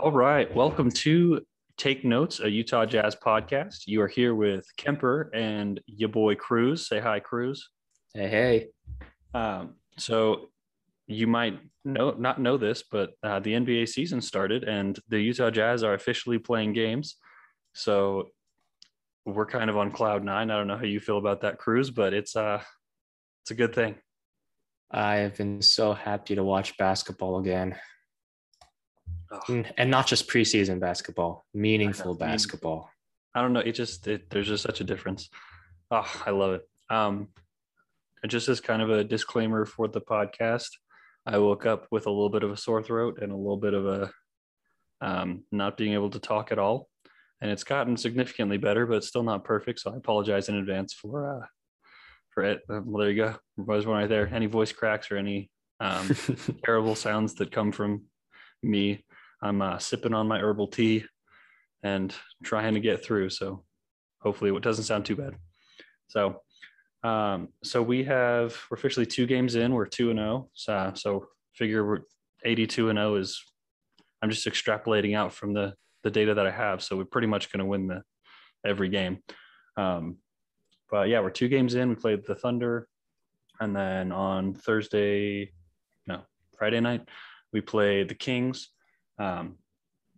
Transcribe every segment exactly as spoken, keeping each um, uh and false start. All right. Welcome to Take Notes, a Utah Jazz podcast. You are here with Kemper and your boy Cruz. Say hi, Cruz. Hey, hey. Um, so you might know, not know this, but uh, the N B A season started and the Utah Jazz are officially playing games. So we're kind of on cloud nine. I don't know how you feel about that, Cruz, but it's uh, it's a good thing. I have been so happy to watch basketball again. Oh. And not just preseason basketball, meaningful I basketball. I don't know. It just, it, there's just such a difference. Oh, I love it. Um, just as kind of a disclaimer for the podcast, I woke up with a little bit of a sore throat and a little bit of a um, not being able to talk at all. And it's gotten significantly better, but it's still not perfect. So I apologize in advance for, uh, for it. Well, there you go. Everybody's one right there. Any voice cracks or any um, terrible sounds that come from me. I'm uh, sipping on my herbal tea and trying to get through. So hopefully it doesn't sound too bad. So, um, so we have, we're officially two games in, we're two and oh. So, so figure we're eighty-two and oh is, I'm just extrapolating out from the, the data that I have. So we're pretty much going to win the every game. Um, but yeah, we're two games in. We played the Thunder and then on Thursday, no, Friday night, we played the Kings. Um,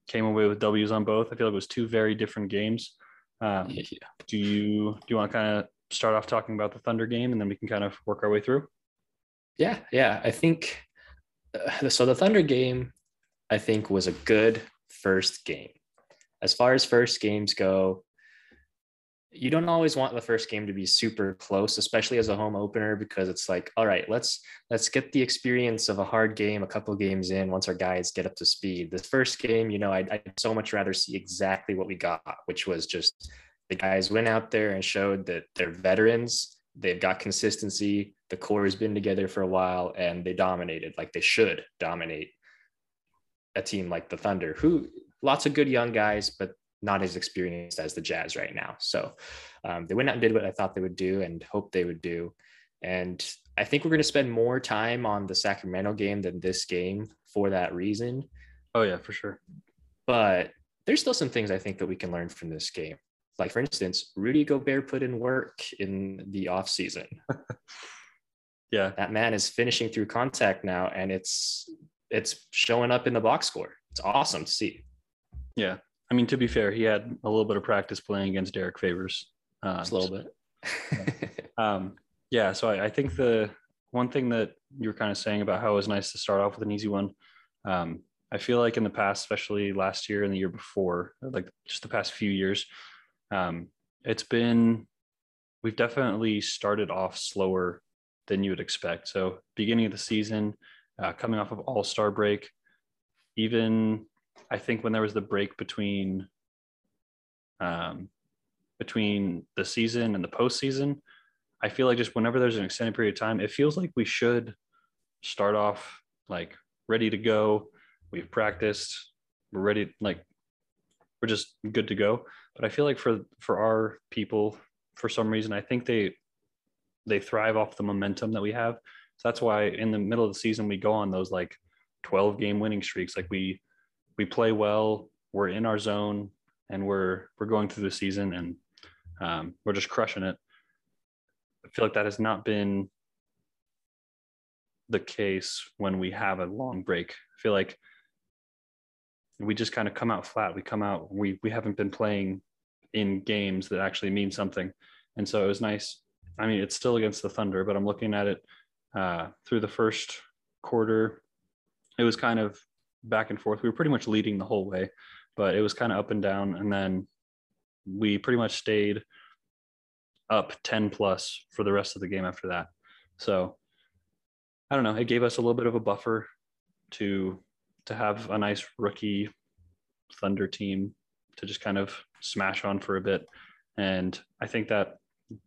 came away with W's on both. I feel like it was two very different games. Um, yeah. Do you do you want to kind of start off talking about the Thunder game, and then we can kind of work our way through? Yeah, yeah. I think uh, so. The Thunder game, I think, was a good first game. As far as first games go, you don't always want the first game to be super close, especially as a home opener, because it's like, all right, let's let's get the experience of a hard game a couple games in once our guys get up to speed. The first game, you know, I'd, I'd so much rather see exactly what we got, which was just the guys went out there and showed that they're veterans, they've got consistency, the core has been together for a while, and they dominated like they should dominate a team like the Thunder, who lots of good young guys, but not as experienced as the Jazz right now. So um, they went out and did what I thought they would do and hoped they would do. And I think we're going to spend more time on the Sacramento game than this game for that reason. Oh yeah, for sure. But there's still some things I think that we can learn from this game. Like for instance, Rudy Gobert put in work in the offseason. Yeah. That man is finishing through contact now, and it's, it's showing up in the box score. It's awesome to see. Yeah. I mean, to be fair, he had a little bit of practice playing against Derek Favors. Uh, Just a little bit. um, yeah, so I, I think the one thing that you were kind of saying about how it was nice to start off with an easy one, um, I feel like in the past, especially last year and the year before, like just the past few years, um, it's been, we've definitely started off slower than you would expect. So beginning of the season, uh, coming off of All-Star break, even... I think when there was the break between um, between the season and the postseason, I feel like just whenever there's an extended period of time, it feels like we should start off like ready to go. We've practiced, we're ready, like we're just good to go. But I feel like for for our people, for some reason, I think they they thrive off the momentum that we have. So that's why in the middle of the season we go on those like twelve game winning streaks, like we. We play well, we're in our zone, and we're we're going through the season, and um, we're just crushing it. I feel like that has not been the case when we have a long break. I feel like we just kind of come out flat. We come out, we we haven't been playing in games that actually mean something. And so it was nice. I mean, it's still against the Thunder, but I'm looking at it uh, through the first quarter. It was kind of back and forth. We were pretty much leading the whole way, but it was kind of up and down. And then we pretty much stayed up ten plus for the rest of the game after that. So I don't know. It gave us a little bit of a buffer to, to have a nice rookie Thunder team to just kind of smash on for a bit. And I think that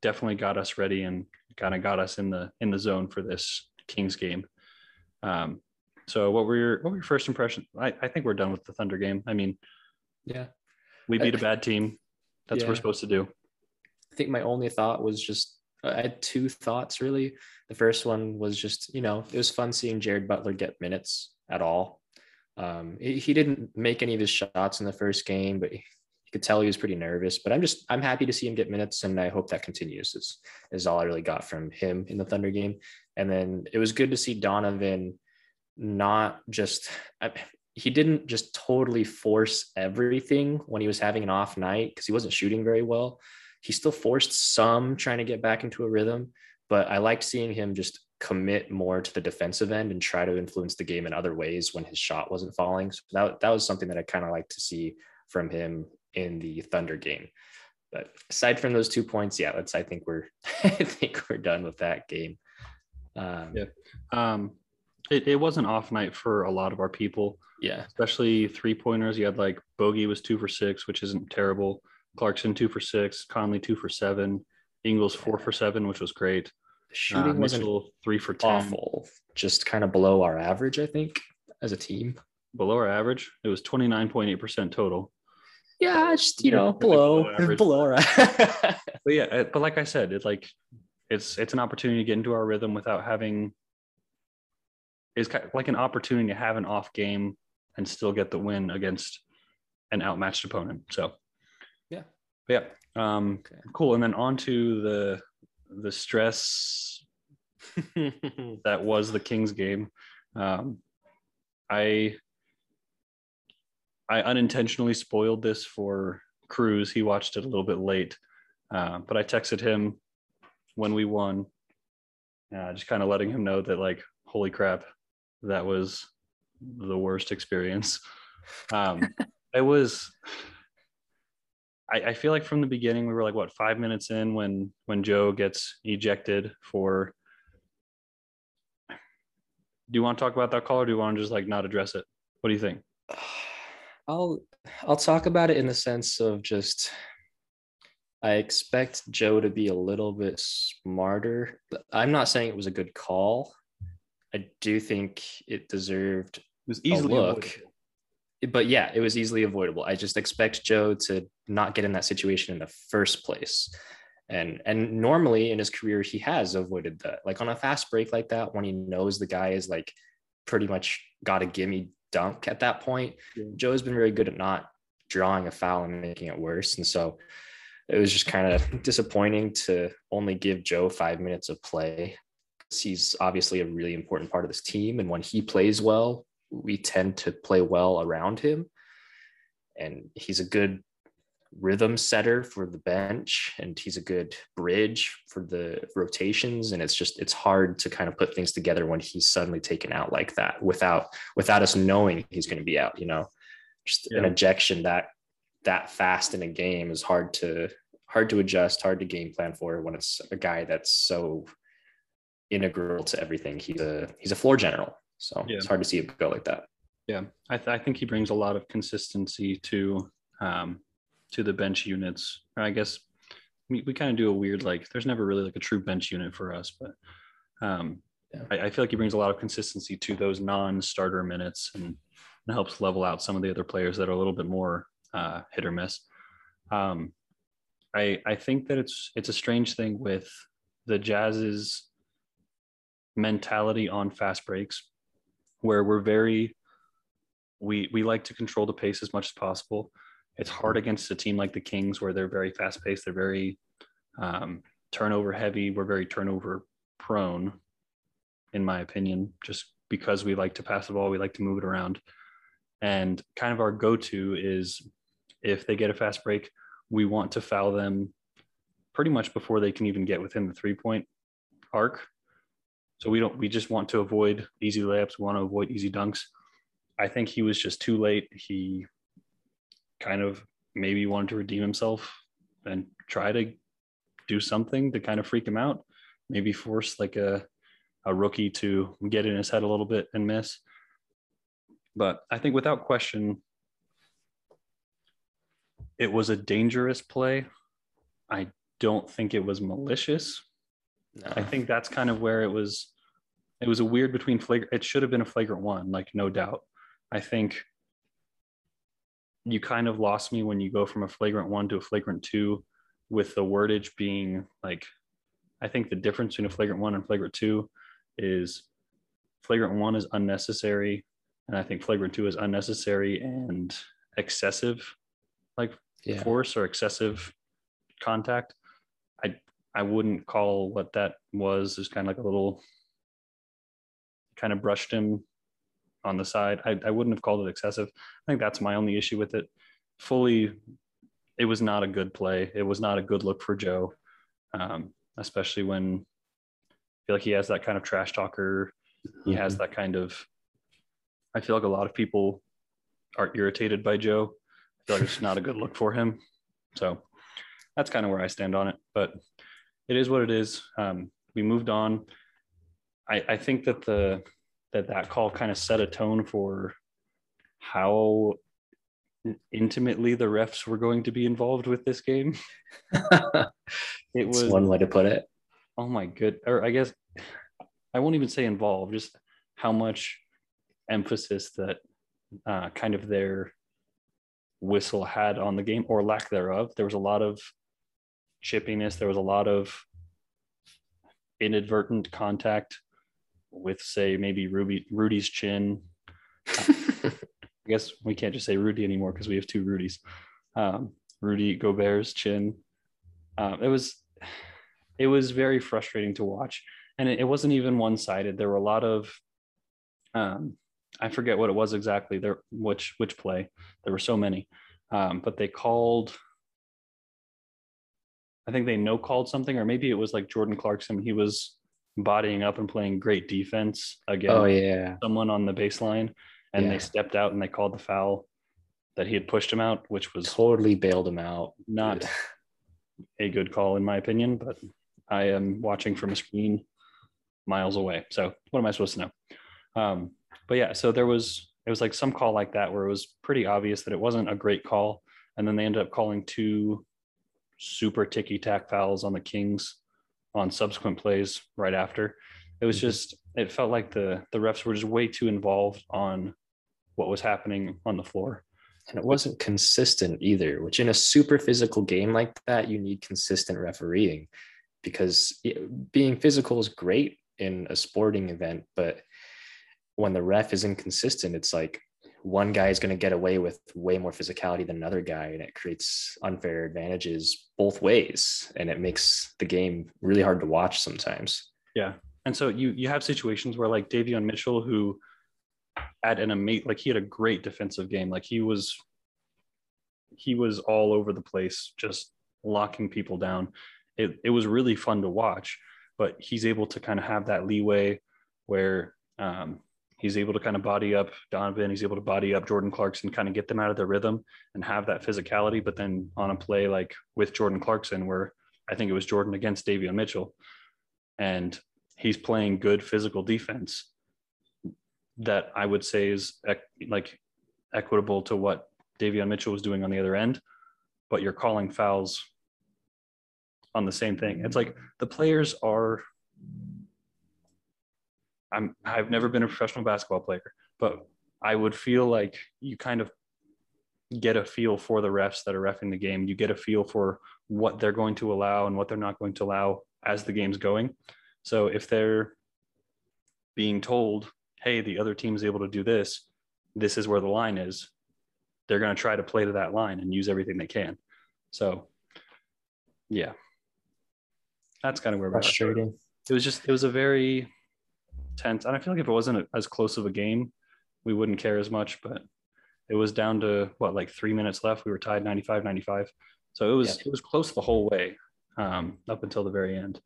definitely got us ready and kind of got us in the, in the zone for this Kings game. Um, So what were your what were your first impressions? I, I think we're done with the Thunder game. I mean, yeah, we beat a bad team. That's yeah. what we're supposed to do. I think my only thought was just I had two thoughts really. The first one was just, you know, it was fun seeing Jared Butler get minutes at all. Um, he didn't make any of his shots in the first game, but he, you could tell he was pretty nervous. But I'm just I'm happy to see him get minutes, and I hope that continues. Is is all I really got from him in the Thunder game. And then it was good to see Donovan not just I, he didn't just totally force everything when he was having an off night, because he wasn't shooting very well. He still forced some, trying to get back into a rhythm. But I liked seeing him just commit more to the defensive end and try to influence the game in other ways when his shot wasn't falling. So that, that was something that I kind of liked to see from him in the Thunder game. But aside from those two points, yeah, let's, I think we're, I think we're done with that game. Um, yeah. Um, it, it was an off night for a lot of our people. Yeah. Especially three pointers. You had like Bogey was two for six, which isn't terrible. Clarkson, two for six, Conley, two for seven, Ingles, four for seven, which was great. Shooting uh, Mitchell, wasn't three for ten. Awful. Just kind of below our average, I think, as a team. Below our average? It was twenty-nine point eight percent total. Yeah, just, you yeah, know, below, below, below our average. But yeah, it, but like I said, it like it's it's an opportunity to get into our rhythm without having – it's kind of like an opportunity to have an off game and still get the win against an outmatched opponent. So, yeah. But yeah. Um, okay. Cool. And then on to the – the stress that was the Kings game. Um, I I unintentionally spoiled this for Cruz. He watched it a little bit late, uh, but I texted him when we won, uh, just kind of letting him know that, like, holy crap, that was the worst experience. Um, it was... I feel like from the beginning, we were like, what, five minutes in when, when Joe gets ejected for, do you want to talk about that call or do you want to just like not address it? What do you think? I'll, I'll talk about it in the sense of just, I expect Joe to be a little bit smarter. I'm not saying it was a good call. I do think it deserved it was easily a look. Avoidable. But yeah, it was easily avoidable. I just expect Joe to not get in that situation in the first place. And and normally in his career, he has avoided that. Like on a fast break like that, when he knows the guy is like pretty much got a gimme dunk at that point, yeah. Joe has been very good at not drawing a foul and making it worse. And so it was just kind of disappointing to only give Joe five minutes of play. He's obviously a really important part of this team. And when he plays well, we tend to play well around him, and he's a good rhythm setter for the bench, and he's a good bridge for the rotations. And it's just, it's hard to kind of put things together when he's suddenly taken out like that without, without us knowing he's going to be out, you know, just yeah. an ejection that, that fast in a game is hard to, hard to adjust, hard to game plan for when it's a guy that's so integral to everything. He's a, he's a floor general. So yeah. It's hard to see it go like that. Yeah, I, th- I think he brings a lot of consistency to um, to the bench units. I guess we, we kind of do a weird, like, there's never really like a true bench unit for us, but um, yeah. I, I feel like he brings a lot of consistency to those non-starter minutes and, and helps level out some of the other players that are a little bit more uh, hit or miss. Um, I I think that it's it's a strange thing with the Jazz's mentality on fast breaks, where we're very, we we like to control the pace as much as possible. It's hard against a team like the Kings, where they're very fast paced. They're very um, turnover heavy. We're very turnover prone, in my opinion, just because we like to pass the ball. We like to move it around. And kind of our go-to is if they get a fast break, we want to foul them pretty much before they can even get within the three-point arc. So we don't, we just want to avoid easy layups. We want to avoid easy dunks. I think he was just too late. He kind of maybe wanted to redeem himself and try to do something to kind of freak him out. Maybe force like a, a rookie to get in his head a little bit and miss. But I think without question, it was a dangerous play. I don't think it was malicious. No. I think that's kind of where it was. It was a weird between flagrant. It should have been a flagrant one, like no doubt. I think you kind of lost me when you go from a flagrant one to a flagrant two, with the wordage being like, I think the difference between a flagrant one and flagrant two is flagrant one is unnecessary And I think flagrant two is unnecessary and excessive, like yeah. force or excessive contact. I I wouldn't call what that was. It's kind of like a little, kind of brushed him on the side. I, I wouldn't have called it excessive. I think that's my only issue with it. Fully, it was not a good play. It was not a good look for Joe, um, especially when I feel like he has that kind of trash talker. He mm-hmm. has that kind of, I feel like a lot of people are irritated by Joe. I feel like it's not a good look for him. So that's kind of where I stand on it, but it is what it is. Um, we moved on. I, I think that the, that that call kind of set a tone for how intimately the refs were going to be involved with this game. It was one way to put it. Oh my good. Or I guess I won't even say involved, just how much emphasis that uh, kind of their whistle had on the game, or lack thereof. There was a lot of chippiness. There was a lot of inadvertent contact with, say, maybe Ruby, Rudy's chin. I guess we can't just say Rudy anymore because we have two Rudys. Um, Rudy Gobert's chin. Uh, it was, it was very frustrating to watch. And it, it wasn't even one-sided. There were a lot of, um, I forget what it was exactly, there, which which play. There were so many. Um, but they called, I think they no-called something, or maybe it was like Jordan Clarkson. He was bodying up and playing great defense again. Oh, yeah. Someone on the baseline, and yeah. they stepped out and they called the foul that he had pushed him out, which was totally bailed him out. Not a good call, in my opinion, but I am watching from a screen miles away. So what am I supposed to know? Um, but yeah, so there was, it was like some call like that where it was pretty obvious that it wasn't a great call. And then they ended up calling two super ticky-tack fouls on the Kings on subsequent plays right after. It was just, it felt like the the refs were just way too involved on what was happening on the floor. And it wasn't consistent either, which in a super physical game like that, you need consistent refereeing, because being physical is great in a sporting event, but when the ref is inconsistent, it's like one guy is going to get away with way more physicality than another guy, and it creates unfair advantages both ways, and it makes the game really hard to watch sometimes. Yeah. And so you you have situations where, like, Davion Mitchell, who at an amazing, like, he had a great defensive game. Like, he was he was all over the place, just locking people down. It it was really fun to watch, but he's able to kind of have that leeway where um, he's able to kind of body up Donovan. He's able to body up Jordan Clarkson, kind of get them out of their rhythm and have that physicality. But then on a play like with Jordan Clarkson, where I think it was Jordan against Davion Mitchell, and he's playing good physical defense that I would say is ec- like equitable to what Davion Mitchell was doing on the other end, but you're calling fouls on the same thing. It's like the players are, I'm, I've never been a professional basketball player, but I would feel like you kind of get a feel for the refs that are reffing the game. You get a feel for what they're going to allow and what they're not going to allow as the game's going. So if they're being told, hey, the other team is able to do this, this is where the line is, they're going to try to play to that line and use everything they can. So yeah. That's kind of where frustrating. It was just, it was a very tense, and I feel like if it wasn't as close of a game, we wouldn't care as much, but it was down to what, like three minutes left. We were tied ninety-five ninety-five. So it was, yeah. it was close the whole way um, up until the very end.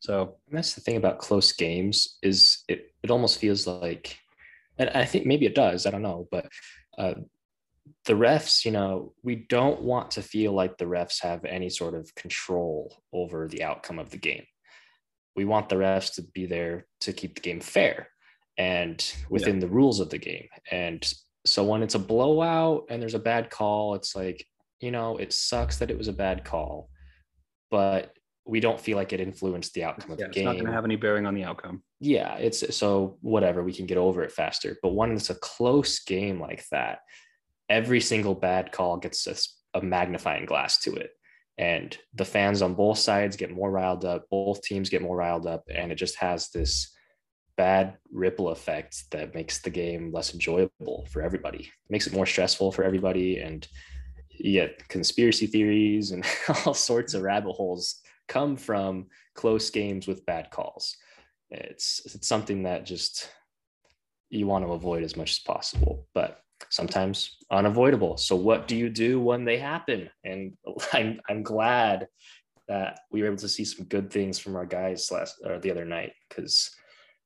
So and that's the thing about close games is it, it almost feels like, and I think maybe it does, I don't know, but uh, the refs, you know, we don't want to feel like the refs have any sort of control over the outcome of the game. We want the refs to be there to keep the game fair and within yeah. the rules of the game. And so when it's a blowout and there's a bad call, it's like, you know, it sucks that it was a bad call, but we don't feel like it influenced the outcome of yeah, the it's game. It's not going to have any bearing on the outcome. Yeah. It's so whatever, we can get over it faster. But when it's a close game like that, every single bad call gets a, a magnifying glass to it. And the fans on both sides get more riled up, both teams get more riled up, and it just has this bad ripple effect that makes the game less enjoyable for everybody. It makes it more stressful for everybody. And yet conspiracy theories and all sorts of rabbit holes come from close games with bad calls. It's, it's something that just you want to avoid as much as possible, but sometimes unavoidable. So what do you do when they happen? And I'm, I'm glad that we were able to see some good things from our guys last or the other night, because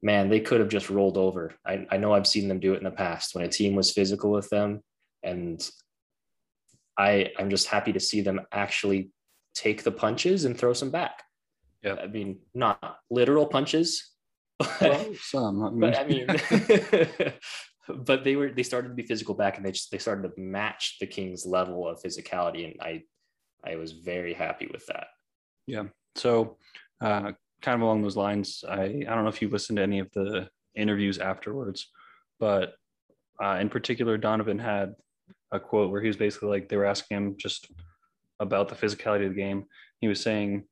man, they could have just rolled over. I, I know I've seen them do it in the past when a team was physical with them, and I, I'm just happy to see them actually take the punches and throw some back. Yeah, I mean, not literal punches, but, well, some, I mean. but I mean, but they were, they started to be physical back, and they just, they started to match the Kings' level of physicality. And I, I was very happy with that. Yeah. So uh, kind of along those lines, I, I don't know if you listened to any of the interviews afterwards, but uh, in particular, Donovan had a quote where he was basically like, they were asking him just about the physicality of the game. He was saying,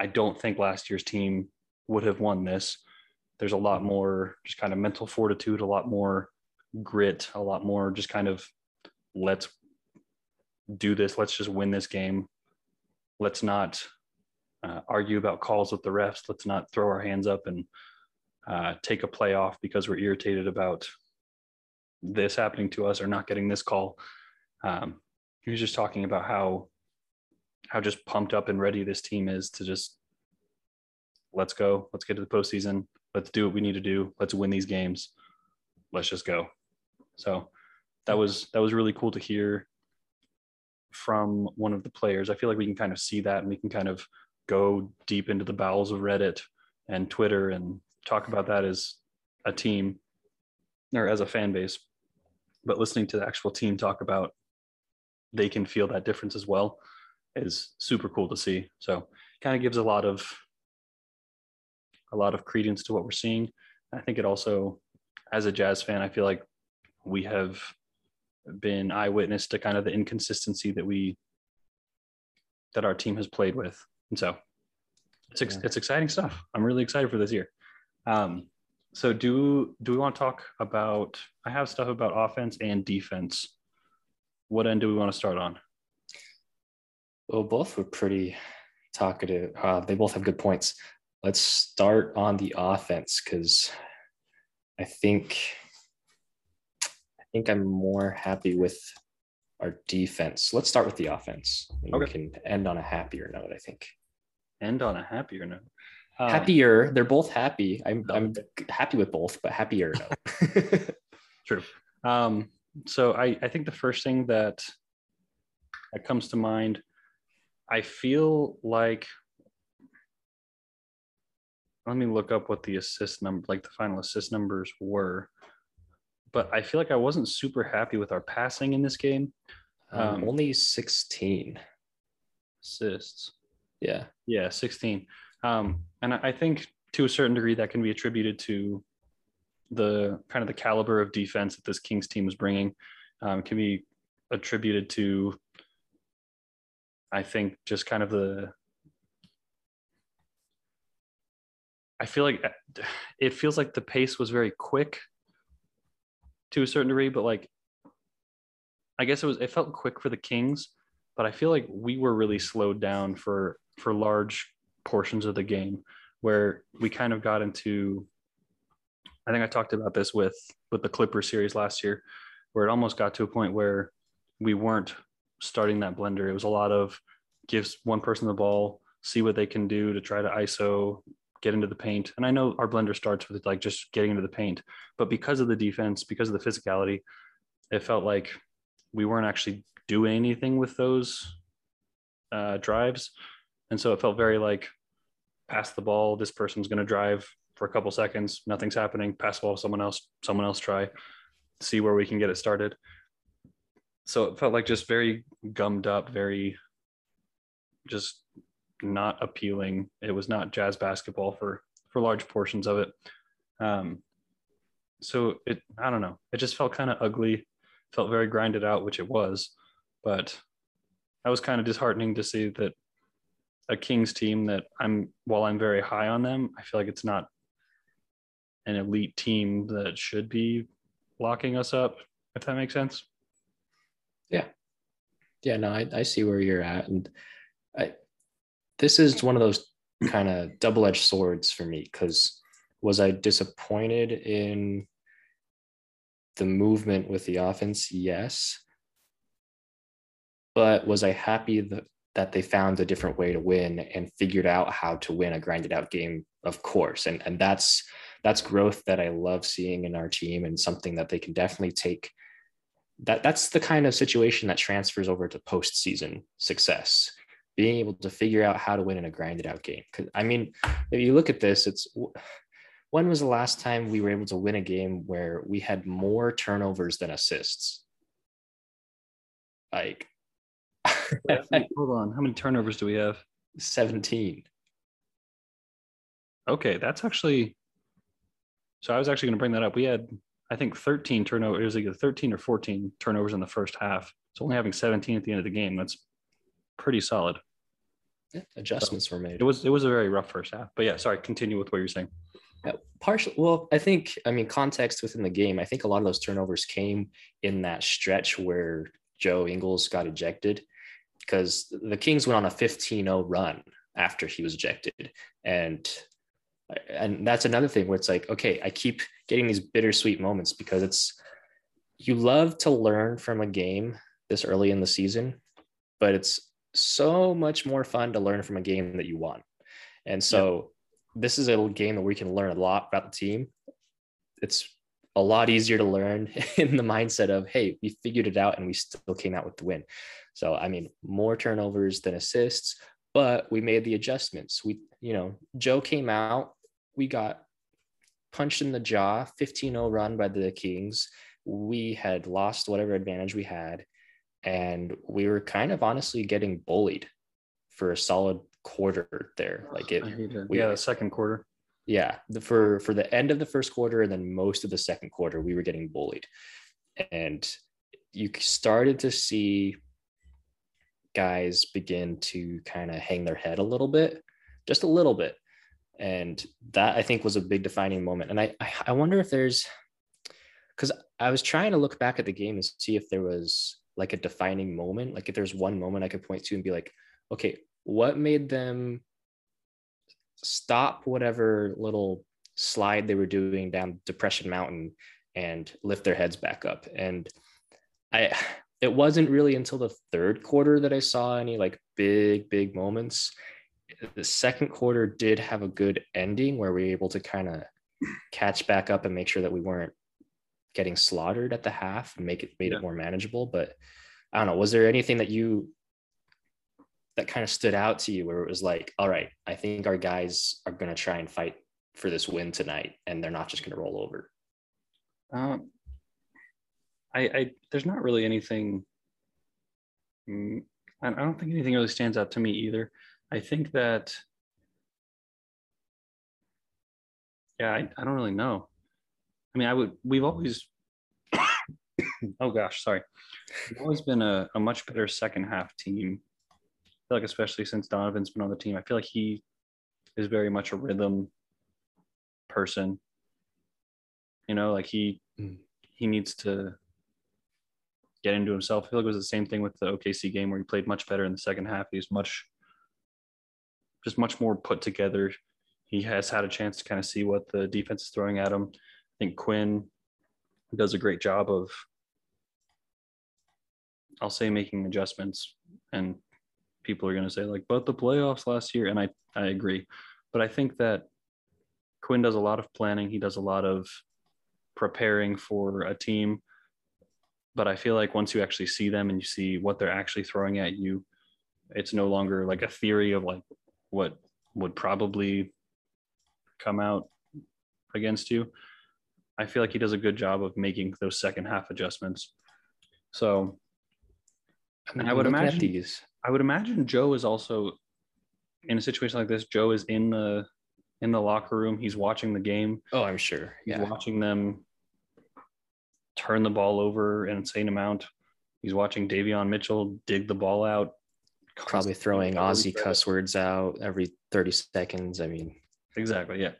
I don't think last year's team would have won this. There's a lot more just kind of mental fortitude, a lot more grit, a lot more just kind of let's do this. Let's just win this game. Let's not uh, argue about calls with the refs. Let's not throw our hands up and uh, take a play off because we're irritated about this happening to us or not getting this call. Um, he was just talking about how, how just pumped up and ready this team is to just let's go. Let's get to the postseason. Let's do what we need to do. Let's win these games. Let's just go. So that was, that was really cool to hear from one of the players. I feel like we can kind of see that, and we can kind of go deep into the bowels of Reddit and Twitter and talk about that as a team or as a fan base, but listening to the actual team talk about they can feel that difference as well is super cool to see. So kind of gives a lot of, a lot of credence to what we're seeing. I think it also, as a Jazz fan, I feel like we have been eyewitness to kind of the inconsistency that we, that our team has played with. And so it's, yeah. it's exciting stuff. I'm really excited for this year. Um, so do, do we want to talk about, I have stuff about offense and defense. What end do we want to start on? Well, both were pretty talkative. Uh, they both have good points. Let's start on the offense, because I think I think I'm more happy with our defense. Let's start with the offense. And okay. We can end on a happier note, I think. End on a happier note. Uh, happier. They're both happy. I'm I'm happy with both, but happier note. True. Um, so I, I think the first thing that that comes to mind, I feel like let me look up what the assist number, like the final assist numbers were. But I feel like I wasn't super happy with our passing in this game. Um, um, only sixteen assists. Yeah. Yeah, sixteen. Um, and I think to a certain degree that can be attributed to the kind of the caliber of defense that this Kings team is bringing. Um, can be attributed to, I think, just kind of the, I feel like it feels like the pace was very quick to a certain degree, but like, I guess it was, it felt quick for the Kings, but I feel like we were really slowed down for, for large portions of the game where we kind of got into, I think I talked about this with, with the Clippers series last year, where it almost got to a point where we weren't starting that blender. It was a lot of gives one person the ball, see what they can do to try to I S O, get into the paint. And I know our blender starts with like just getting into the paint, but because of the defense, because of the physicality, it felt like we weren't actually doing anything with those uh, drives. And so it felt very like pass the ball. This person's going to drive for a couple seconds. Nothing's happening. Pass the ball to someone else, someone else try, see where we can get it started. So it felt like just very gummed up, very just not appealing. It was not Jazz basketball for for large portions of it. Um so it I don't know, it just felt kind of ugly, felt very grinded out, which it was, but that was kind of disheartening to see that a Kings team that I'm, while I'm very high on them, I feel like it's not an elite team that should be locking us up, if that makes sense. Yeah. Yeah, no, I, I see where you're at. And I, this is one of those kind of double-edged swords for me, because was I disappointed in the movement with the offense? Yes. But was I happy that, that they found a different way to win and figured out how to win a grinded out game? Of course. And, and that's, that's growth that I love seeing in our team, and something that they can definitely take. That that's the kind of situation that transfers over to postseason success, being able to figure out how to win in a grinded out game. Cause I mean, if you look at this, it's when was the last time we were able to win a game where we had more turnovers than assists? Like, hold on. How many turnovers do we have? seventeen. Okay. That's actually, so I was actually going to bring that up. We had, I think thirteen turnovers. It was either thirteen or fourteen turnovers in the first half. So only having seventeen at the end of the game. That's pretty solid. Yeah, adjustments so were made. It was, it was a very rough first half, but yeah, sorry. Continue with what you're saying. Uh, partially. Well, I think, I mean, context within the game, I think a lot of those turnovers came in that stretch where Joe Ingles got ejected, because the Kings went on a fifteen oh run after he was ejected. And, and that's another thing where it's like, okay, I keep getting these bittersweet moments, because it's, you love to learn from a game this early in the season, but it's so much more fun to learn from a game that you won. And so yeah. This is a game that we can learn a lot about the team. It's a lot easier to learn in the mindset of, hey, we figured it out and we still came out with the win. So, I mean, more turnovers than assists, but we made the adjustments. We, you know, Joe came out, we got punched in the jaw, fifteen oh run by the Kings. We had lost whatever advantage we had, and we were kind of honestly getting bullied for a solid quarter there. Like it, we, yeah, the second quarter. Yeah, the, for, for the end of the first quarter and then most of the second quarter, we were getting bullied. And you started to see guys begin to kind of hang their head a little bit, just a little bit. And that, I think, was a big defining moment. And I, I wonder if there's, because I was trying to look back at the game and see if there was like a defining moment, like if there's one moment I could point to and be like, okay, what made them stop whatever little slide they were doing down Depression Mountain and lift their heads back up. And I, it wasn't really until the third quarter that I saw any like big, big moments. The second quarter did have a good ending where we were able to kind of catch back up and make sure that we weren't getting slaughtered at the half and make it, made yeah. it more manageable. But I don't know, was there anything that you, that kind of stood out to you where it was like, all right, I think our guys are going to try and fight for this win tonight, and they're not just going to roll over? Um, I, I there's not really anything. I don't think anything really stands out to me either. I think that, yeah, I, I don't really know. I mean, I would. We've always. oh gosh, sorry. We've always been a, a much better second half team. I feel like especially since Donovan's been on the team, I feel like he is very much a rhythm person. You know, like he mm. he needs to get into himself. I feel like it was the same thing with the O K C game where he played much better in the second half. He's much just much more put together. He has had a chance to kind of see what the defense is throwing at him. I think Quinn does a great job of, I'll say, making adjustments. And people are going to say like, but the playoffs last year, and I, I agree. But I think that Quinn does a lot of planning. He does a lot of preparing for a team. But I feel like once you actually see them and you see what they're actually throwing at you, it's no longer like a theory of like what would probably come out against you. I feel like he does a good job of making those second half adjustments. So I, mean, I would imagine these. I would imagine Joe is also in a situation like this. Joe is in the in the locker room. He's watching the game. Oh, I'm sure. Yeah. He's watching them turn the ball over an insane amount. He's watching Davion Mitchell dig the ball out. Probably throwing Aussie cuss words out every thirty seconds. I mean, Exactly. Yeah.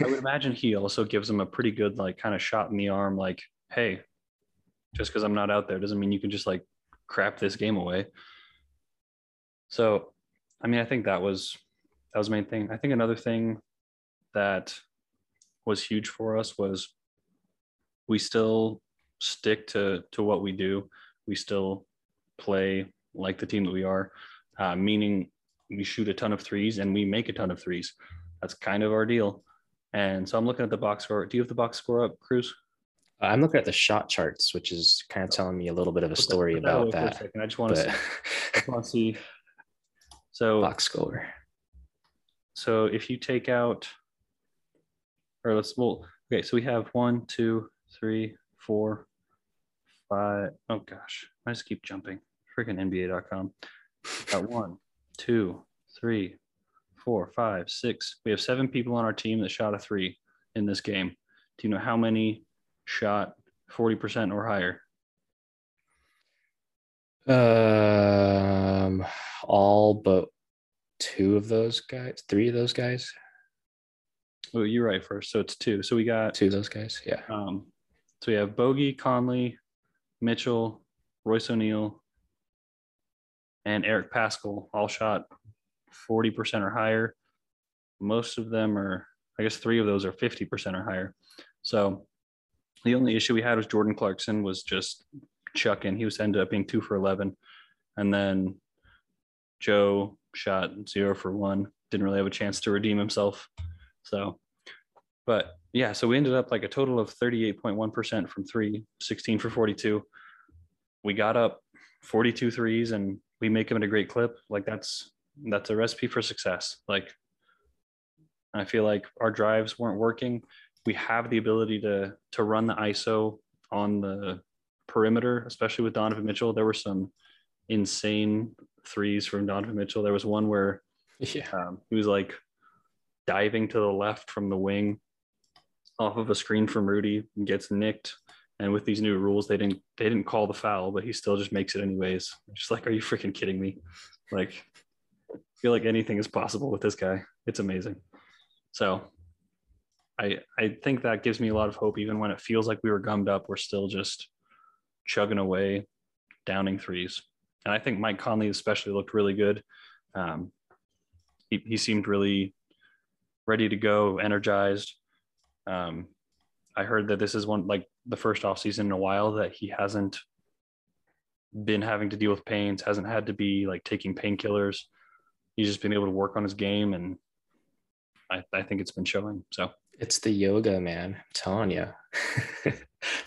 I would imagine he also gives him a pretty good, like, kind of shot in the arm. Like, hey, just because I'm not out there doesn't mean you can just like crap this game away. So, I mean, I think that was, that was the main thing. I think another thing that was huge for us was we still stick to, to what we do. We still play like the team that we are, uh, meaning we shoot a ton of threes and we make a ton of threes. That's kind of our deal. And so I'm looking at the box score. Do you have the box score up, Cruz? I'm looking at the shot charts, which is kind of telling me a little bit of a story okay, about that. I just want but... to see. I just want to see. So box score. So if you take out, or let's, well, okay, so we have one, two, three, four, five. Oh gosh, I just keep jumping. Freaking N B A dot com. Got one, two, three, four, five, six. We have seven people on our team that shot a three in this game. Do you know how many shot forty percent or higher? Um, all but two of those guys, three of those guys. Oh, you're right first. So it's two. So we got two of those guys. Yeah. Um, so we have Bogey, Conley, Mitchell, Royce O'Neal, and Eric Paschal all shot forty percent or higher. Most of them are, I guess three of those are fifty percent or higher. So the only issue we had was Jordan Clarkson was just chucking. He was ended up being two for eleven. And then Joe shot zero for one. Didn't really have a chance to redeem himself. So, but yeah, so we ended up like a total of thirty-eight point one percent from three, sixteen for forty-two. We got up forty-two threes and we make them at a great clip. Like that's, that's a recipe for success. Like, I feel like our drives weren't working. We have the ability to, to run the I S O on the perimeter, especially with Donovan Mitchell. There were some insane threes from Donovan Mitchell. There was one where yeah. um, he was like diving to the left from the wing off of a screen from Rudy and gets nicked. And with these new rules, they didn't, they didn't call the foul, but he still just makes it anyways. I'm just like, are you freaking kidding me? Like, I feel like anything is possible with this guy. It's amazing. So I I think that gives me a lot of hope. Even when it feels like we were gummed up, we're still just chugging away, downing threes. And I think Mike Conley especially looked really good. Um, he, he seemed really ready to go, energized. Um, I heard that this is one, like the first offseason in a while that he hasn't been having to deal with pains, hasn't had to be like taking painkillers. He's just been able to work on his game, and I, I think it's been showing. So it's the yoga, man. I'm telling you.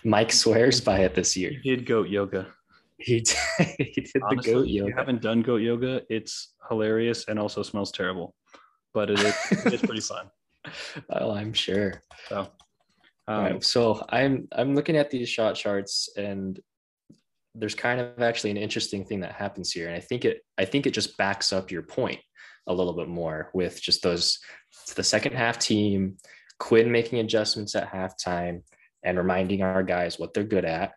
Mike swears by it this year. He did goat yoga. He did, he did Honestly, the goat yoga. If you haven't done goat yoga, it's hilarious and also smells terrible, but it is it's pretty fun. Oh, I'm sure. So, um, right, so I'm I'm looking at these shot charts, and there's kind of actually an interesting thing that happens here. And I think it, I think it just backs up your point a little bit more with just those, the second half team, Quinn making adjustments at halftime and reminding our guys what they're good at.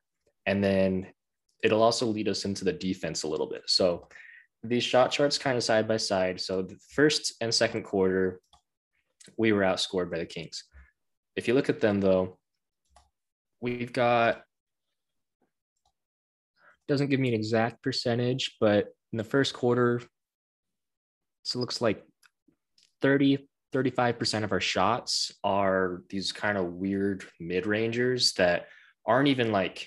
And then it'll also lead us into the defense a little bit. So these shot charts kind of side by side. So the first and second quarter, we were outscored by the Kings. If you look at them though, we've got, doesn't give me an exact percentage, but in the first quarter, so it looks like thirty, thirty-five percent of our shots are these kind of weird mid-rangers that aren't even like,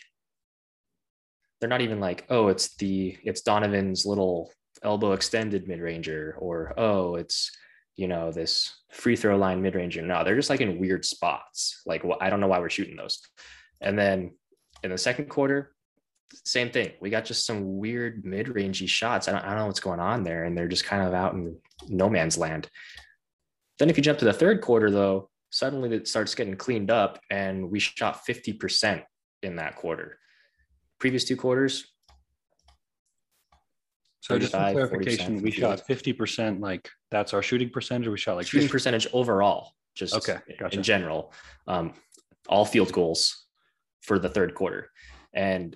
they're not even like, oh, it's the, it's Donovan's little elbow extended mid-ranger, or, oh, it's, you know, this free throw line mid-ranger. No, they're just like in weird spots. Like, well, I don't know why we're shooting those. And then in the second quarter, same thing. We got just some weird mid-rangey shots. I don't, I don't know what's going on there. And they're just kind of out in no man's land. Then if you jump to the third quarter though, suddenly it starts getting cleaned up and we shot fifty percent in that quarter. Previous two quarters. So just for clarification, we shot fifty percent, like that's our shooting percentage. Or we shot like shooting percentage overall, just okay, gotcha. In general, um, all field goals for the third quarter. And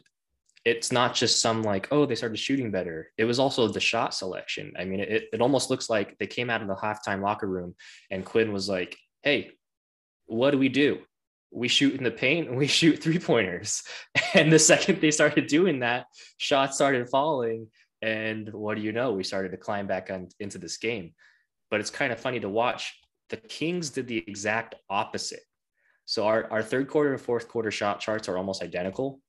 it's not just some like, oh, they started shooting better. It was also the shot selection. I mean, it, it almost looks like they came out of the halftime locker room and Quinn was like, hey, what do we do? We shoot in the paint and we shoot three pointers. And the second they started doing that, shots started falling. And what do you know? We started to climb back on, into this game. But it's kind of funny to watch. The Kings did the exact opposite. So our, our third quarter and fourth quarter shot charts are almost identical.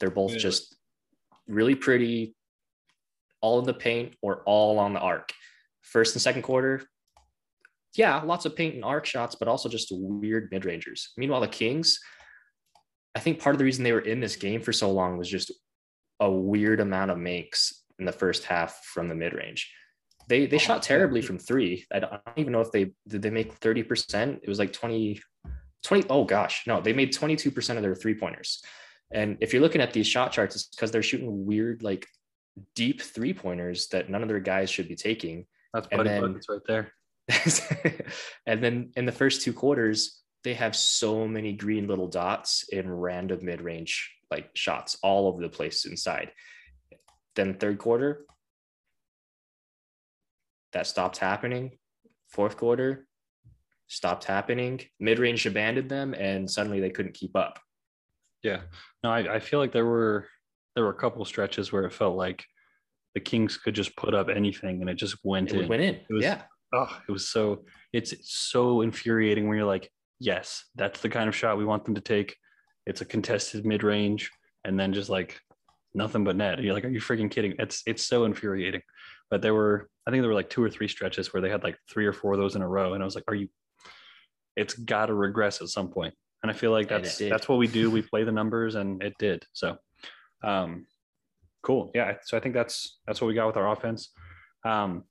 They're both just really pretty, all in the paint or all on the arc. First and second quarter, yeah, lots of paint and arc shots, but also just weird mid-rangers. Meanwhile, the Kings, I think part of the reason they were in this game for so long was just a weird amount of makes in the first half from the mid-range. They they shot terribly from three. I don't, I don't even know if they did they make thirty percent. It was like twenty, twenty. Oh gosh, no, they made twenty-two percent of their three-pointers. And if you're looking at these shot charts, it's because they're shooting weird, like deep three pointers that none of their guys should be taking. That's Buddy Buckets right there. And then in the first two quarters, they have so many green little dots in random mid-range like shots all over the place inside. Then third quarter, that stopped happening. Fourth quarter, stopped happening. Mid-range abandoned them, and suddenly they couldn't keep up. Yeah, no, I, I feel like there were there were a couple stretches where it felt like the Kings could just put up anything, and it just went it in. Went in. It was, yeah. Oh, it was so it's, it's so infuriating when you're like, yes, that's the kind of shot we want them to take. It's a contested mid-range, and then just like nothing but net. And you're like, are you freaking kidding? It's it's so infuriating. But there were, I think there were like two or three stretches where they had like three or four of those in a row, and I was like, are you? It's got to regress at some point. And I feel like that's that's what we do. We play the numbers, and it did. So, um, cool. Yeah. So I think that's that's what we got with our offense. Um,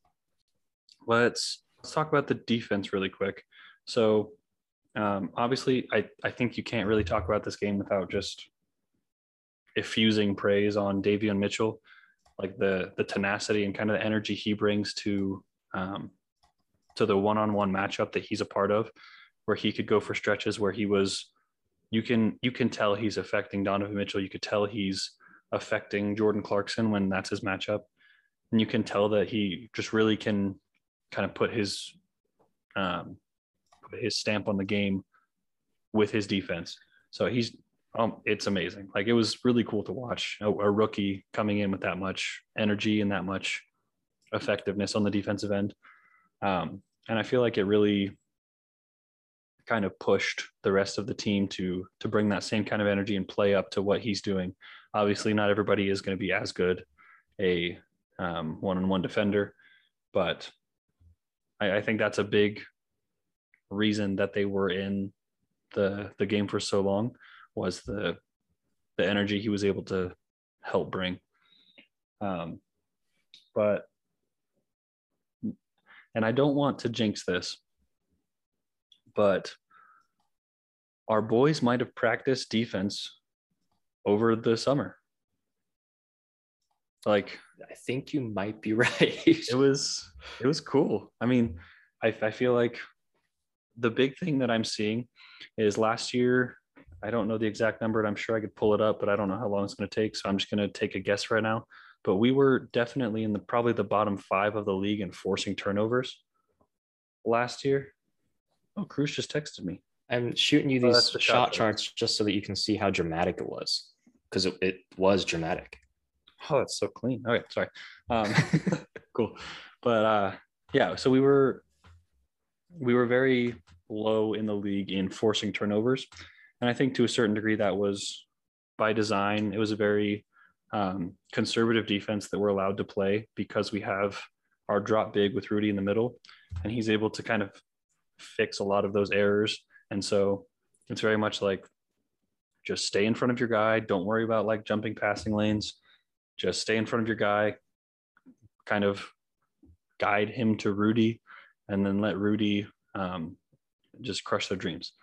let's let's talk about the defense really quick. So, um, obviously, I I think you can't really talk about this game without just effusing praise on Davion Mitchell, like the the tenacity and kind of the energy he brings to um, to the one-on-one matchup that he's a part of, where he could go for stretches where he was, you can you can tell he's affecting Donovan Mitchell. You could tell he's affecting Jordan Clarkson when that's his matchup. And you can tell that he just really can kind of put his um, put his stamp on the game with his defense. So he's, um, it's amazing. Like, it was really cool to watch a, a rookie coming in with that much energy and that much effectiveness on the defensive end. Um, and I feel like it really kind of pushed the rest of the team to to bring that same kind of energy and play up to what he's doing. Obviously, not everybody is going to be as good a um, one-on-one defender, but I, I think that's a big reason that they were in the the game for so long, was the the energy he was able to help bring. Um, but, and I don't want to jinx this, but our boys might have practiced defense over the summer. Like, I think you might be right. it was it was cool. I mean, I, I feel like the big thing that I'm seeing is last year, I don't know the exact number, and I'm sure I could pull it up, but I don't know how long it's going to take, so I'm just going to take a guess right now. But we were definitely in the probably the bottom five of the league in forcing turnovers last year. Oh, Cruz just texted me. I'm shooting you these oh, the shot, shot charts just so that you can see how dramatic it was, because it, it was dramatic. Oh, that's so clean. Okay, sorry. Um, cool. But uh, yeah, so we were we were very low in the league in forcing turnovers. And I think to a certain degree that was by design. It was a very um, conservative defense that we're allowed to play, because we have our drop big with Rudy in the middle, and he's able to kind of fix a lot of those errors. And so it's very much like, just stay in front of your guy, don't worry about like jumping passing lanes, just stay in front of your guy, kind of guide him to Rudy, and then let Rudy um just crush their dreams.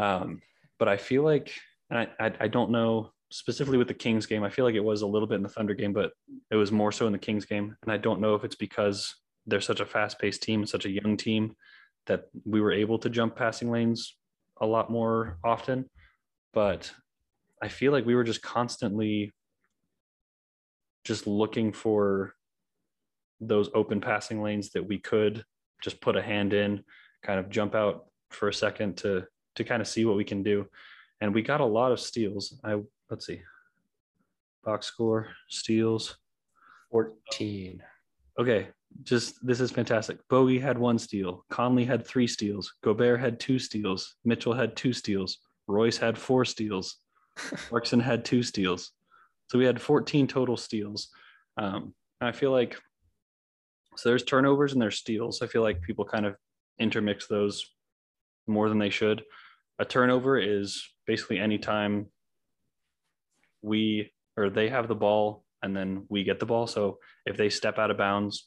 Um but I feel like, and I, I I don't know specifically with the Kings game, I feel like it was a little bit in the Thunder game, but it was more so in the Kings game. And I don't know if it's because they're such a fast-paced team and such a young team that we were able to jump passing lanes a lot more often. But I feel like we were just constantly just looking for those open passing lanes that we could just put a hand in, kind of jump out for a second to to kind of see what we can do. And we got a lot of steals. I let's see. Box score, steals. fourteen. Okay, just this is fantastic. Bogey had one steal. Conley had three steals. Gobert had two steals. Mitchell had two steals. Royce had four steals. Clarkson had two steals. So we had fourteen total steals. Um, and I feel like, so there's turnovers and there's steals. I feel like people kind of intermix those more than they should. A turnover is basically any time we or they have the ball and then we get the ball. So if they step out of bounds,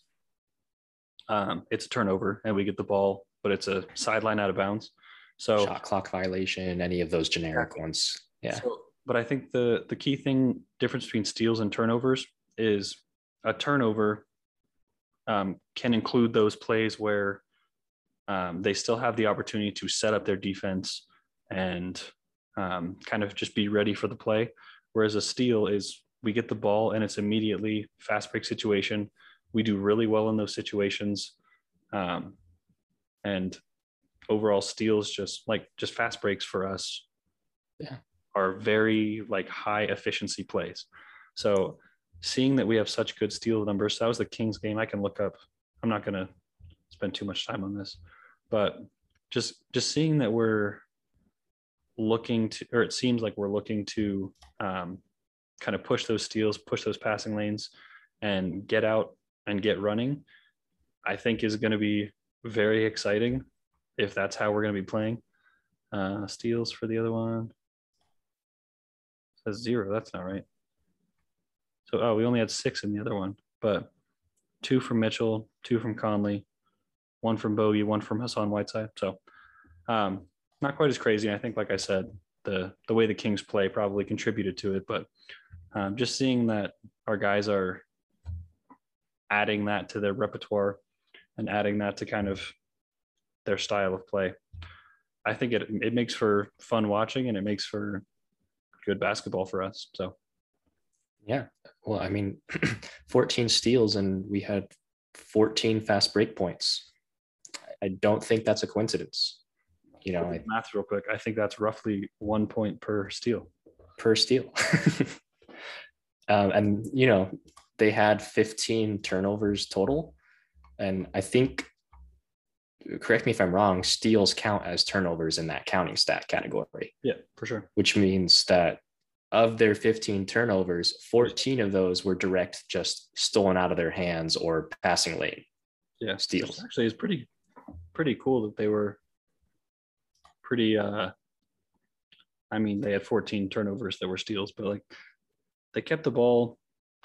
um, it's a turnover and we get the ball, but it's a sideline out of bounds. So shot clock violation, any of those generic ones. Yeah. So, but I think the the key thing difference between steals and turnovers is a turnover um, can include those plays where um, they still have the opportunity to set up their defense and um, kind of just be ready for the play. Whereas a steal is we get the ball and it's immediately fast break situation. We do really well in those situations. Um, and overall steals, just like just fast breaks for us, yeah, are very like high efficiency plays. So seeing that we have such good steal numbers, that was the Kings game. I can look up. I'm not going to spend too much time on this, but just, just seeing that we're looking to, or it seems like we're looking to um, kind of push those steals, push those passing lanes and get out and get running, I think is going to be very exciting if that's how we're going to be playing. Uh, steals for the other one. It says zero. That's not right. So, oh, we only had six in the other one, but two from Mitchell, two from Conley, one from Bogey, one from Hassan Whiteside. So um, not quite as crazy. I think, like I said, the the way the Kings play probably contributed to it, but um, just seeing that our guys are adding that to their repertoire and adding that to kind of their style of play, I think it it makes for fun watching and it makes for good basketball for us. So, yeah. Well, I mean, fourteen steals and we had fourteen fast break points. I don't think that's a coincidence. You know, I, math real quick. I think that's roughly one point per steal. Per steal. um, and, you know, they had fifteen turnovers total. And I think, correct me if I'm wrong, steals count as turnovers in that counting stat category. Yeah, for sure. Which means that of their fifteen turnovers, fourteen of those were direct, just stolen out of their hands or passing lane. Yeah, steals. Actually, it's pretty, pretty cool that they were pretty. Uh, I mean, they had fourteen turnovers that were steals, but like they kept the ball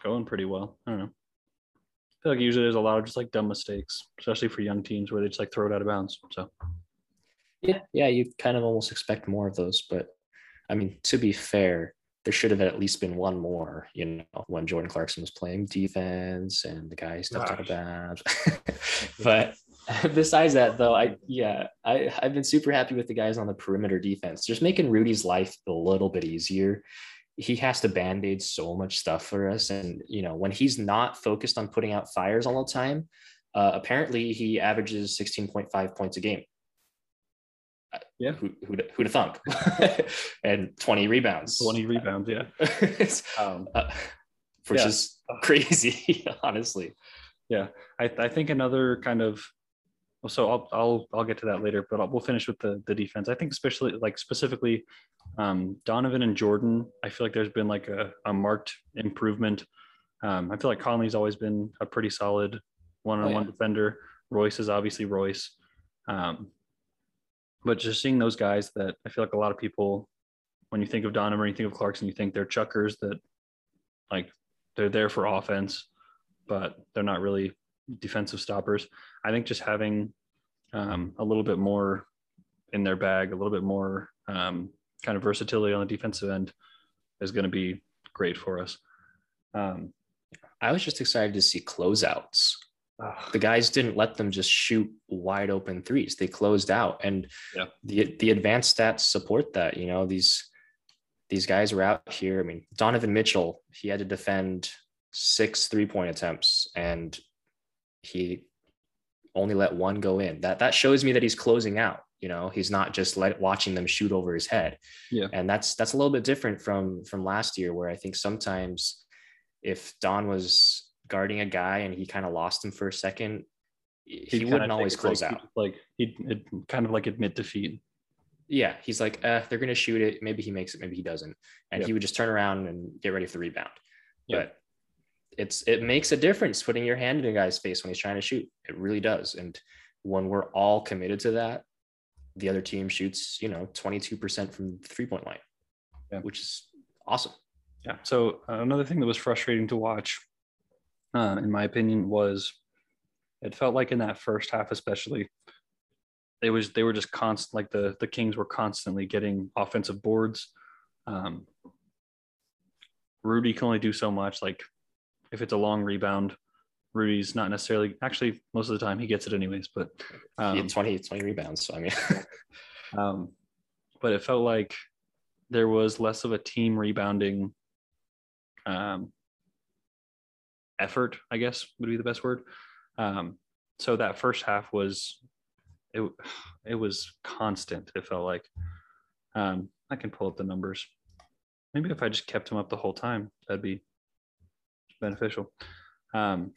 going pretty well. I don't know. I feel like usually there's a lot of just like dumb mistakes, especially for young teams where they just like throw it out of bounds. So, yeah, yeah, you kind of almost expect more of those. But I mean, to be fair, there should have at least been one more, you know, when Jordan Clarkson was playing defense and the guy stepped out of bounds. But besides that, though, I, yeah, I, I've been super happy with the guys on the perimeter defense, just making Rudy's life a little bit easier. He has to band-aid so much stuff for us. And, you know, when he's not focused on putting out fires all the time, uh, apparently he averages sixteen point five points a game. Yeah. Who, who'd, who'd have thunk? And twenty rebounds. twenty rebounds, yeah. um, uh, which yeah. is crazy, honestly. Yeah. I, I think another kind of, so I'll, I'll, I'll get to that later, but I'll, we'll finish with the, the defense. I think especially like specifically um, Donovan and Jordan, I feel like there's been like a, a marked improvement. Um, I feel like Conley's always been a pretty solid one-on-one oh, yeah. defender. Royce is obviously Royce. Um, but just seeing those guys that I feel like a lot of people, when you think of Donovan or you think of Clarkson, you think they're chuckers that like they're there for offense, but they're not really defensive stoppers. I think just having um, a little bit more in their bag, a little bit more um, kind of versatility on the defensive end is going to be great for us. Um, I was just excited to see closeouts. The guys didn't let them just shoot wide open threes. They closed out, and yeah. the the advanced stats support that. You know, these these guys were out here. I mean, Donovan Mitchell, he had to defend six three-point attempts, and he only let one go in. That that shows me that he's closing out. You know, he's not just let, watching them shoot over his head. Yeah. And that's that's a little bit different from from last year, where I think sometimes if Don was guarding a guy and he kind of lost him for a second, he, he wouldn't always close like, out. Like he'd, he'd kind of like admit defeat. Yeah, he's like, uh, they're going to shoot it. Maybe he makes it, maybe he doesn't. And yep. he would just turn around and get ready for the rebound. Yep. But it's it makes a difference putting your hand in a guy's face when he's trying to shoot. It really does. And when we're all committed to that, the other team shoots, you know, twenty-two percent from the three-point line, yeah. which is awesome. Yeah. So uh, another thing that was frustrating to watch, uh, in my opinion, was it felt like in that first half especially, it was they were just constant, like the the Kings were constantly getting offensive boards. Um, Rudy can only do so much. Like if it's a long rebound, Rudy's not necessarily actually most of the time he gets it anyways, but um, he had twenty, twenty rebounds. So I mean, um, but it felt like there was less of a team rebounding um, effort, I guess would be the best word. Um, so that first half was, it, it was constant. It felt like um, I can pull up the numbers. Maybe if I just kept them up the whole time, that'd be beneficial. Um,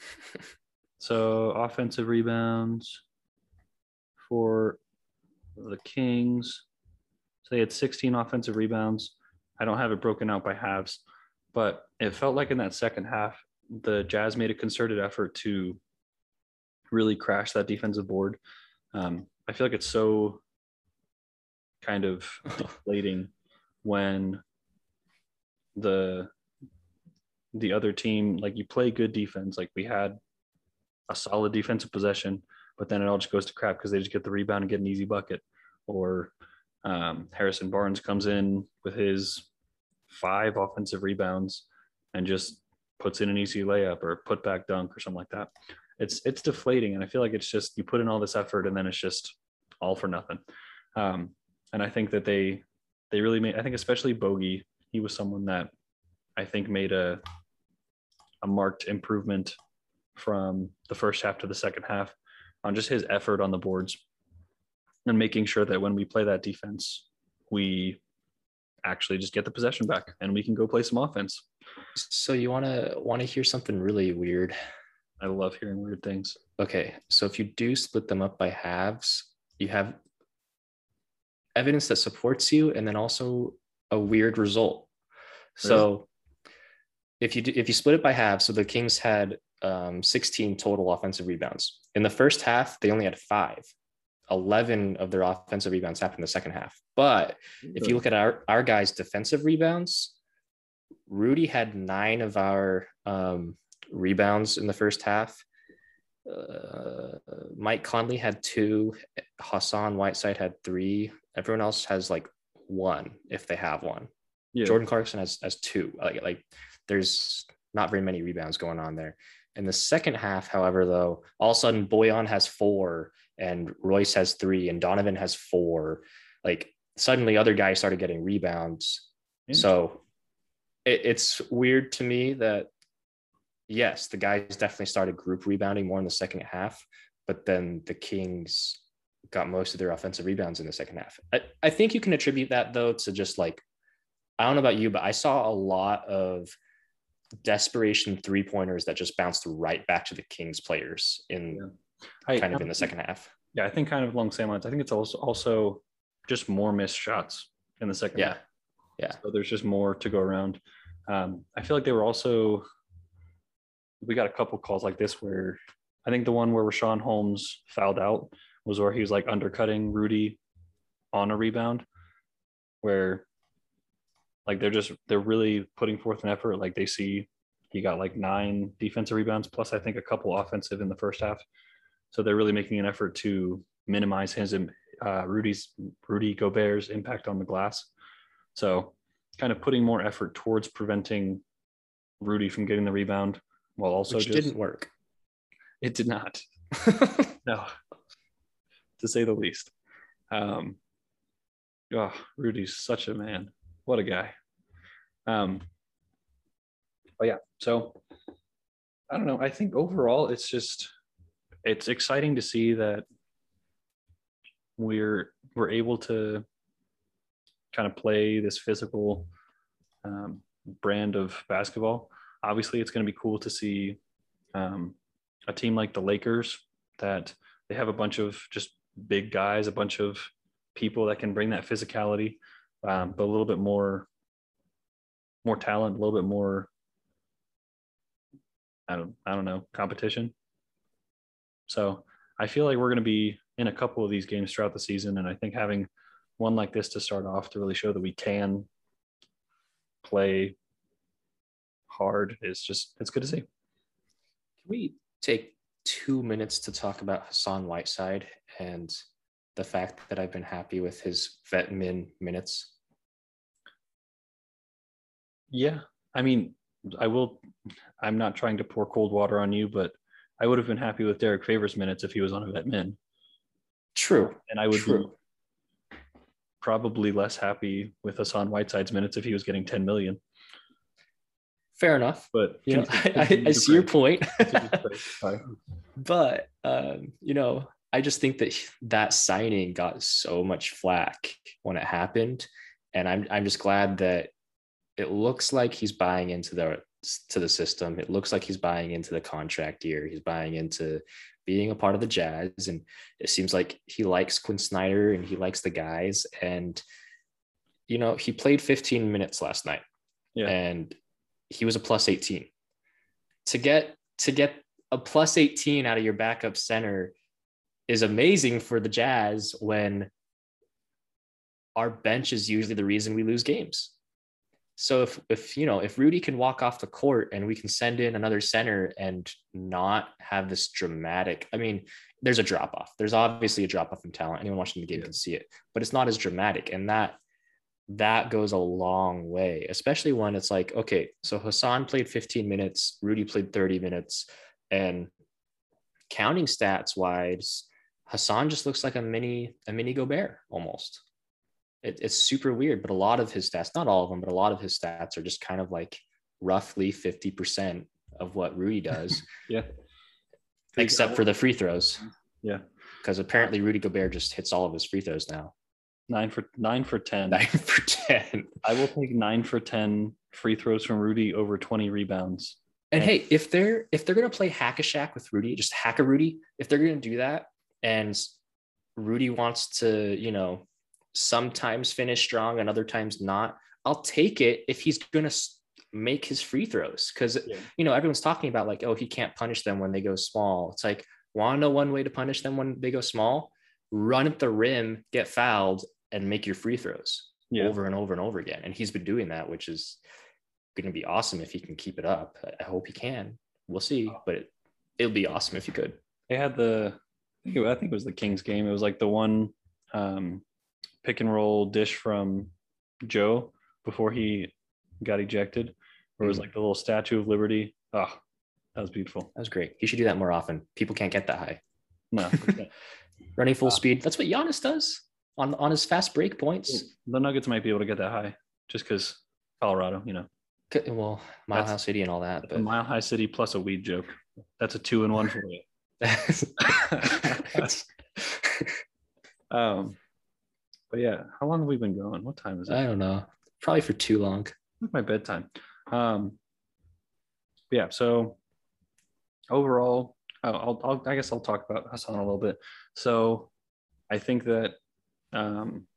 so offensive rebounds for the Kings. So they had sixteen offensive rebounds. I don't have it broken out by halves, but it felt like in that second half, the Jazz made a concerted effort to really crash that defensive board. Um, I feel like it's so kind of deflating when the, the other team, like you play good defense. Like we had a solid defensive possession, but then it all just goes to crap because they just get the rebound and get an easy bucket. Or um, Harrison Barnes comes in with his five offensive rebounds and just puts in an easy layup or put back dunk or something like that. It's, it's deflating. And I feel like it's just, you put in all this effort and then it's just all for nothing. Um, and I think that they, they really made, I think especially Bogey, he was someone that I think made a, a marked improvement from the first half to the second half on just his effort on the boards and making sure that when we play that defense, we actually just get the possession back and we can go play some offense. So you want to want to hear something really weird? I love hearing weird things. Okay. So if you do split them up by halves, you have evidence that supports you and then also a weird result. Really? So if you do, if you split it by halves, so the Kings had um, sixteen total offensive rebounds. In the first half, they only had five. eleven of their offensive rebounds happened in the second half. But if you look at our, our guys' defensive rebounds, Rudy had nine of our um, rebounds in the first half. Uh, Mike Conley had two. Hassan Whiteside had three. Everyone else has like one if they have one. Yeah. Jordan Clarkson has, has two. Like, like there's not very many rebounds going on there. In the second half, however, though, all of a sudden Boyan has four and Royce has three and Donovan has four. Like suddenly other guys started getting rebounds. So it, it's weird to me that, yes, the guys definitely started group rebounding more in the second half, but then the Kings got most of their offensive rebounds in the second half. I, I think you can attribute that, though, to just like, I don't know about you, but I saw a lot of desperation three-pointers that just bounced right back to the Kings players in yeah. I, kind of I, in the second half. Yeah, I think kind of along the same lines. I think it's also also just more missed shots in the second yeah. half. Yeah. So there's just more to go around. Um, I feel like they were also – we got a couple calls like this where – I think the one where Rashaun Holmes fouled out was where he was like undercutting Rudy on a rebound where – like they're just, they're really putting forth an effort. Like they see he got like nine defensive rebounds, plus I think a couple offensive in the first half. So they're really making an effort to minimize his uh, Rudy's Rudy Gobert's impact on the glass. So kind of putting more effort towards preventing Rudy from getting the rebound while also Which just didn't work. It did not. No, to say the least. Um, oh, Rudy's such a man. What a guy. Um, but yeah, so I don't know. I think overall it's just, it's exciting to see that we're, we're able to kind of play this physical um, brand of basketball. Obviously it's going to be cool to see um, a team like the Lakers, that they have a bunch of just big guys, a bunch of people that can bring that physicality, um, but a little bit more, more talent, a little bit more, I don't, I don't know, competition. So I feel like we're going to be in a couple of these games throughout the season. And I think having one like this to start off to really show that we can play hard is just, it's good to see. Can we take two minutes to talk about Hassan Whiteside and the fact that I've been happy with his vet min minutes? Yeah. I mean, I will, I'm not trying to pour cold water on you, but I would have been happy with Derek Favors' minutes if he was on a vet min. True. And I would True. be probably less happy with Hassan Whiteside's minutes if he was getting ten million. Fair enough. But you know, I, I, I see your point. But, um, you know, I just think that that signing got so much flack when it happened. And I'm I'm just glad that it looks like he's buying into the to the system. It looks like he's buying into the contract year. He's buying into being a part of the Jazz. And it seems like he likes Quinn Snyder and he likes the guys. And, you know, he played fifteen minutes last night. Yeah. And he was a plus eighteen. To get to get a plus eighteen out of your backup center is amazing for the Jazz when our bench is usually the reason we lose games. So if, if, you know, if Rudy can walk off the court and we can send in another center and not have this dramatic, I mean, there's a drop-off. There's obviously a drop-off in talent. Anyone watching the game yeah. can see it, but it's not as dramatic. And that, that goes a long way, especially when it's like, okay, so Hassan played fifteen minutes, Rudy played thirty minutes, and counting stats wise, Hassan just looks like a mini, a mini Gobert almost. It, it's super weird, but a lot of his stats, not all of them, but a lot of his stats are just kind of like roughly fifty percent of what Rudy does. yeah. Except for the free throws. Yeah. Because apparently Rudy Gobert just hits all of his free throws now. Nine for nine for ten. Nine for ten. I will take nine for ten free throws from Rudy over twenty rebounds. And, and hey, if they're if they're gonna play hack a shack with Rudy, just hack a Rudy. If they're gonna do that, and Rudy wants to, you know, sometimes finish strong and other times not, I'll take it if he's gonna make his free throws. Because yeah. you know, everyone's talking about like, oh, he can't punish them when they go small. It's like, wanna know one way to punish them when they go small? Run at the rim, get fouled, and make your free throws yeah. over and over and over again. And he's been doing that, which is going to be awesome if he can keep it up. I hope he can. We'll see, but it, it'll be awesome if he could. They had the, I think it, I think it was the Kings game. It was like the one um, pick and roll dish from Joe before he got ejected, where it was like the little Statue of Liberty. Oh, that was beautiful. That was great. He should do that more often. People can't get that high. No. Running full uh, speed. That's what Giannis does on, on his fast break points. The Nuggets might be able to get that high just because Colorado, you know. Well, Mile that's, High City and all that. But Mile High City plus a weed joke. That's a two and one for you. um, but yeah, how long have we been going? What time is it? I don't know. Probably for too long. It's my bedtime. Um, yeah, so overall, I'll, I'll, I guess I'll talk about Hassan a little bit. So I think that um,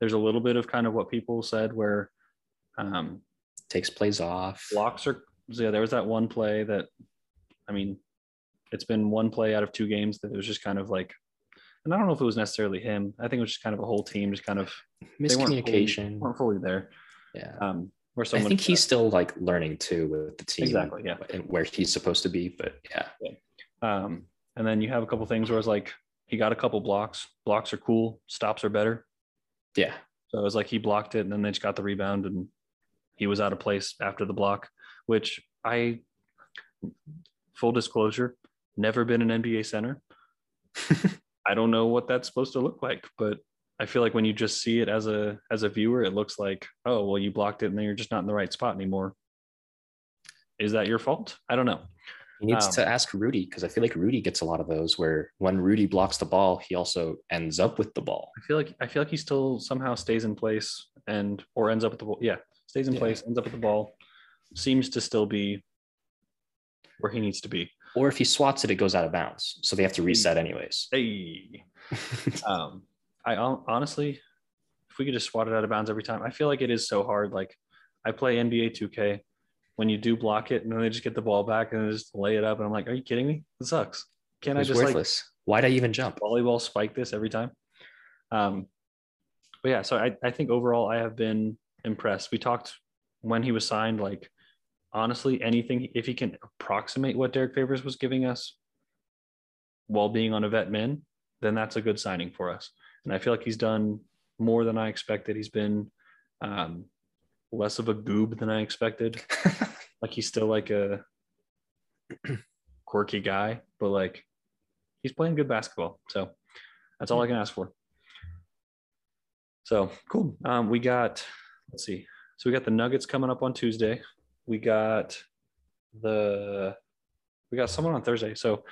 there's a little bit of kind of what people said where um, takes plays off. Blocks are, yeah, there was that one play that, I mean, it's been one play out of two games that it was just kind of like, and I don't know if it was necessarily him. I think it was just kind of a whole team, just kind of miscommunication. They weren't, fully, weren't fully there. Yeah. Um, where someone, I think he's uh, still like learning too with the team. Exactly. Yeah. And where he's supposed to be, but yeah. yeah. Um, and then you have a couple things where it's like, he got a couple blocks, blocks are cool. Stops are better. Yeah. So it was like, he blocked it and then they just got the rebound and he was out of place after the block, which I, full disclosure, never been an N B A center. I don't know what that's supposed to look like, but I feel like when you just see it as a as a viewer, it looks like, oh, well, you blocked it and then you're just not in the right spot anymore. Is that your fault? I don't know. He needs um, to ask Rudy, because I feel like Rudy gets a lot of those where when Rudy blocks the ball, he also ends up with the ball. I feel like I feel like he still somehow stays in place and or ends up with the ball. Yeah, stays in yeah. place, ends up with the ball, seems to still be where he needs to be. Or if he swats it, it goes out of bounds. So they have to reset anyways. Hey. um, I honestly, if we could just swat it out of bounds every time, I feel like it is so hard. Like I play N B A two K. When you do block it and then they just get the ball back and they just lay it up. And I'm like, are you kidding me? It sucks. Can't I just worthless. like, why'd I even jump? Volleyball spike this every time. Um, but yeah, so I, I think overall I have been impressed. We talked when he was signed, like honestly, anything, if he can approximate what Derek Favors was giving us while being on a vet min, then that's a good signing for us. And I feel like he's done more than I expected. He's been, um, less of a goob than I expected. Like he's still like a quirky guy, but like he's playing good basketball. So that's all I can ask for. So cool. Um, we got, let's see. So we got the Nuggets coming up on Tuesday. We got the, we got someone on Thursday. So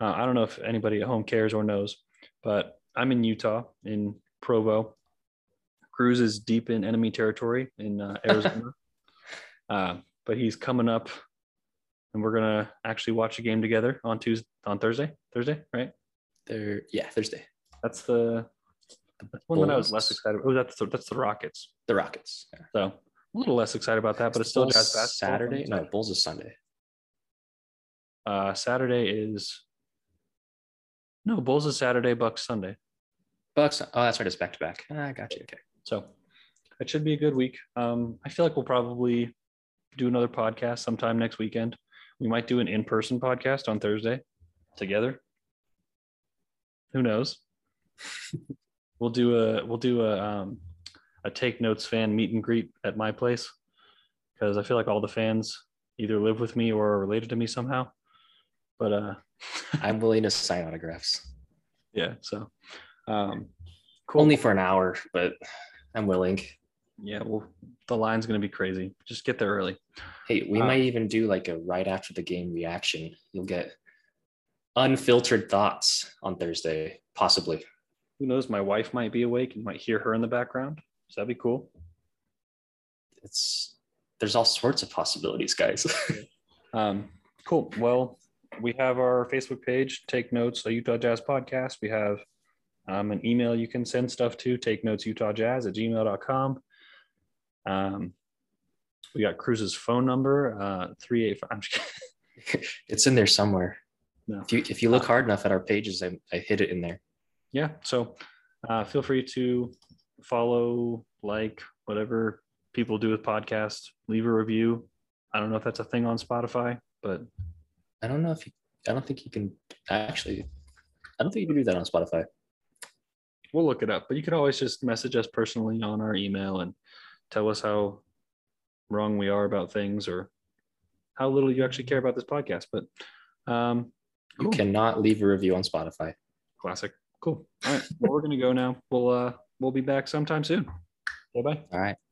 uh, I don't know if anybody at home cares or knows, but I'm in Utah in Provo. Cruz is deep in enemy territory in uh, Arizona, uh, but he's coming up, and we're gonna actually watch a game together on Tuesday, on Thursday, Thursday, right? There, yeah, Thursday. That's the, that's one that I was less excited about. Oh, that's the, that's the Rockets. The Rockets. Yeah. So a little less excited about that, but it's still Jazz basketball. Saturday? No, Bulls is Sunday. Uh, Saturday is no Bulls is Saturday. Bucks Sunday. Bucks. Oh, that's right. It's back to back. I got you. Okay. So it should be a good week. Um, I feel like we'll probably do another podcast sometime next weekend. We might do an in-person podcast on Thursday together. Who knows? We'll do a we'll do a um, a Take Notes fan meet and greet at my place, because I feel like all the fans either live with me or are related to me somehow. But uh, I'm willing to sign autographs. Yeah. So. Um, cool. Only for an hour, but I'm willing. Yeah, well, the line's going to be crazy. Just get there early. Hey, we um, might even do like a right after the game reaction. You'll get unfiltered thoughts on Thursday, possibly. Who knows? My wife might be awake. You might hear her in the background. So that'd be cool. It's there's all sorts of possibilities, guys. um, cool. Well, we have our Facebook page, Take Notes, a Utah Jazz podcast. We have Um, an email you can send stuff to, take notes utah jazz at gmail dot com. Um, we got Cruz's phone number, uh, three eight five. I'm just kidding. It's in there somewhere. No. If you, if you look hard enough at our pages, I, I hid it in there. Yeah, so uh, feel free to follow, like, whatever people do with podcasts. Leave a review. I don't know if that's a thing on Spotify, but... I don't know if... You, I don't think you can... Actually, I don't think you can do that on Spotify. We'll look it up, but you can always just message us personally on our email and tell us how wrong we are about things or how little you actually care about this podcast. But um, cool. You cannot leave a review on Spotify. Classic. Cool. All right. Well, we're going to go now. We'll, uh, we'll be back sometime soon. Bye-bye. All right.